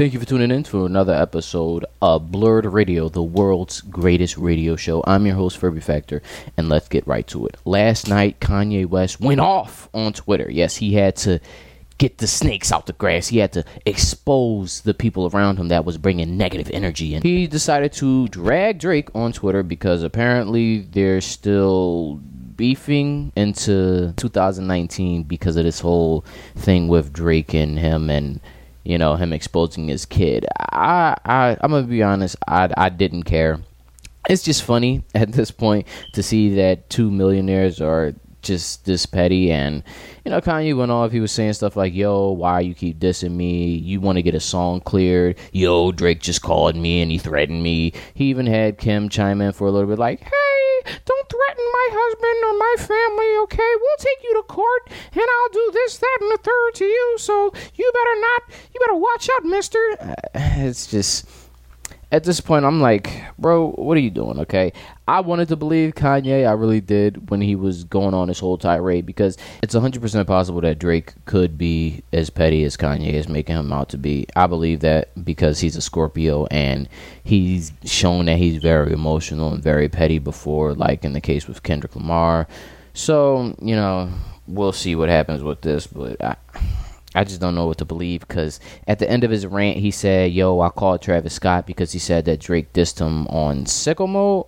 Thank you for tuning in to another episode of Blurred Radio, the world's greatest radio show. I'm your host, Furby Factor, and let's get right to it. Last night, Kanye West went off on Twitter. Yes, he had to get the snakes out the grass. He had to expose the people around him that was bringing negative energy in. He decided to drag Drake on Twitter because apparently they're still beefing into 2019 because of this whole thing with Drake and him and, you know, him exposing his kid. I'm gonna be honest, I didn't care. It's just funny at this point to see that two millionaires are just this petty. And, you know, Kanye went off. He was saying stuff like, yo, why you keep dissing me? You want to get a song cleared? Yo, Drake just called me and he threatened me. He even had Kim chime in for a little bit like, hey, don't threaten my husband or my family, okay? We'll take you to court and I'll do this, that, and the third to you, so you better watch out, mister. It's just, at this point, I'm like, bro, what are you doing, okay? I wanted to believe Kanye, I really did, when he was going on this whole tirade, because it's 100% possible that Drake could be as petty as Kanye is making him out to be. I believe that because he's a Scorpio, and he's shown that he's very emotional and very petty before, like in the case with Kendrick Lamar. So, you know, we'll see what happens with this, but I just don't know what to believe, because at the end of his rant, he said, yo, I called Travis Scott because he said that Drake dissed him on Sicko Mode,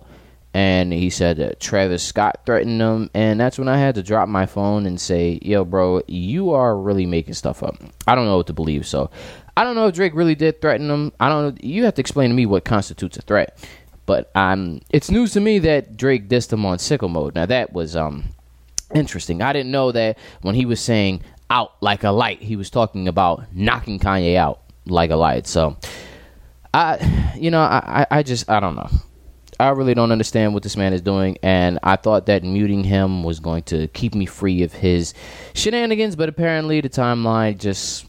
and he said that Travis Scott threatened him, and that's when I had to drop my phone and say, yo, bro, you are really making stuff up. I don't know what to believe, so I don't know if Drake really did threaten him. I don't know. You have to explain to me what constitutes a threat, but it's news to me that Drake dissed him on Sicko Mode. Now, that was interesting. I didn't know that when he was saying out like a light, he was talking about knocking Kanye out like a light. So I don't know. I really don't understand what this man is doing, and I thought that muting him was going to keep me free of his shenanigans, but apparently the timeline just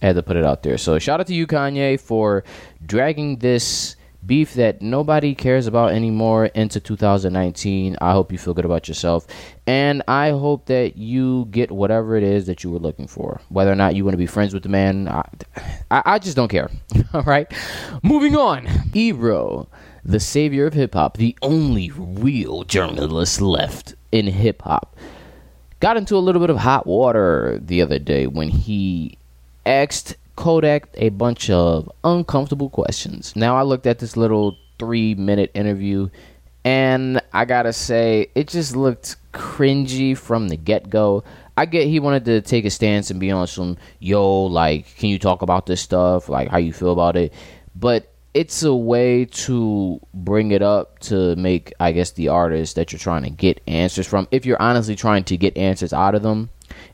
had to put it out there. So shout out to you, Kanye, for dragging this beef that nobody cares about anymore into 2019. I hope you feel good about yourself, and I hope that you get whatever it is that you were looking for, whether or not you want to be friends with the man. I just don't care. All right, moving on. Ebro, the savior of hip-hop, the only real journalist left in hip-hop, got into a little bit of hot water the other day when he asked Kodak a bunch of uncomfortable questions. Now, I looked at this little 3-minute interview, and I gotta say, it just looked cringy from the get-go. I get he wanted to take a stance and be on some, yo, like, can you talk about this stuff? Like, how you feel about it? But it's a way to bring it up to make, I guess, the artist that you're trying to get answers from, if you're honestly trying to get answers out of them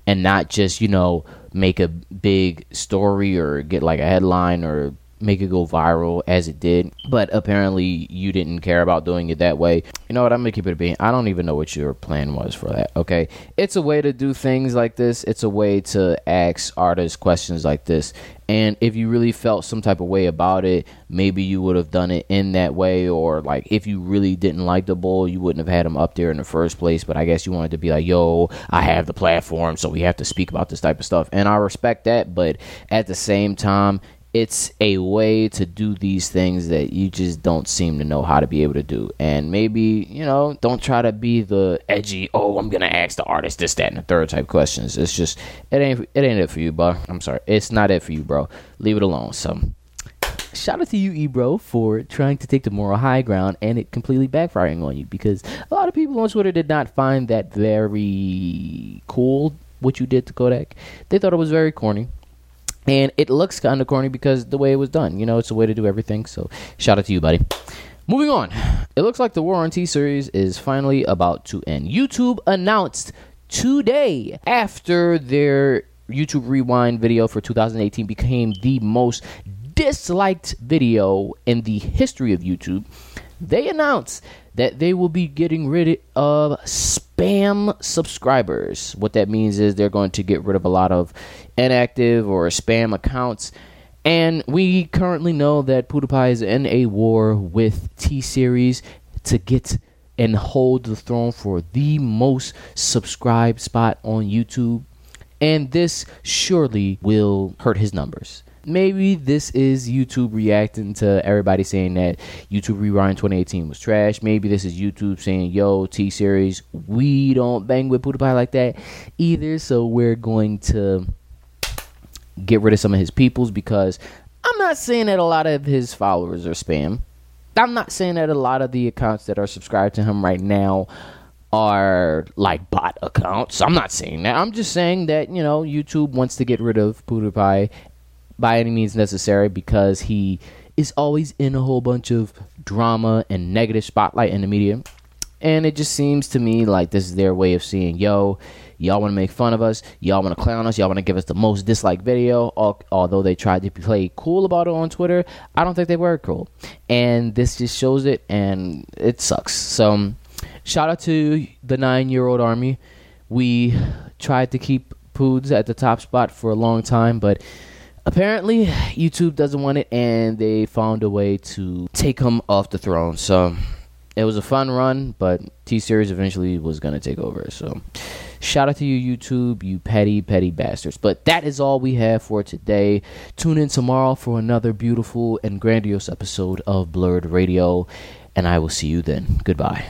and not just, you know, make a big story or get like a headline or make it go viral as it did. But apparently you didn't care about doing it that way. You know what, I'm gonna keep it a bean. I don't even know what your plan was for that, okay? It's a way to do things like this. It's a way to ask artists questions like this, and if you really felt some type of way about it, maybe you would have done it in that way. Or like, if you really didn't like the bull, you wouldn't have had him up there in the first place. But I guess you wanted to be like, yo, I have the platform, so we have to speak about this type of stuff, and I respect that. But at the same time, it's a way to do these things that you just don't seem to know how to be able to do. And maybe, you know, don't try to be the edgy, oh, I'm gonna ask the artist this, that, and the third type questions. It's just, it ain't it for you, bro. I'm sorry, it's not it for you, bro. Leave it alone. So shout out to you, Ebro, for trying to take the moral high ground and it completely backfiring on you, because a lot of people on Twitter did not find that very cool, what you did to Kodak. They thought it was very corny. And it looks kind of corny because the way it was done. You know, it's a way to do everything. So shout out to you, buddy. Moving on. It looks like the war on T-Series is finally about to end. YouTube announced today, after their YouTube Rewind video for 2018 became the most disliked video in the history of YouTube, they announced that they will be getting rid of spam subscribers. What that means is they're going to get rid of a lot of inactive or spam accounts. And we currently know that PewDiePie is in a war with T-Series to get and hold the throne for the most subscribed spot on YouTube. And this surely will hurt his numbers. Maybe this is YouTube reacting to everybody saying that YouTube Rewind 2018 was trash. Maybe this is YouTube saying, yo, T-Series, we don't bang with PewDiePie like that either, so we're going to get rid of some of his peoples, because I'm not saying that a lot of his followers are spam. I'm not saying that a lot of the accounts that are subscribed to him right now are like bot accounts. I'm not saying that. I'm just saying that, you know, YouTube wants to get rid of PewDiePie by any means necessary, because he is always in a whole bunch of drama and negative spotlight in the media. And it just seems to me like this is their way of saying, yo, y'all want to make fun of us, y'all want to clown us, y'all want to give us the most disliked video. Although they tried to play cool about it on Twitter, I don't think they were cool. And this just shows it, and it sucks. So shout out to the 9-year-old army. We tried to keep Poods at the top spot for a long time, but apparently YouTube doesn't want it, and they found a way to take him off the throne. So it was a fun run, but T-Series eventually was going to take over. So shout out to you, YouTube, you petty, petty bastards. But that is all we have for today. Tune in tomorrow for another beautiful and grandiose episode of Blurred Radio, and I will see you then. Goodbye.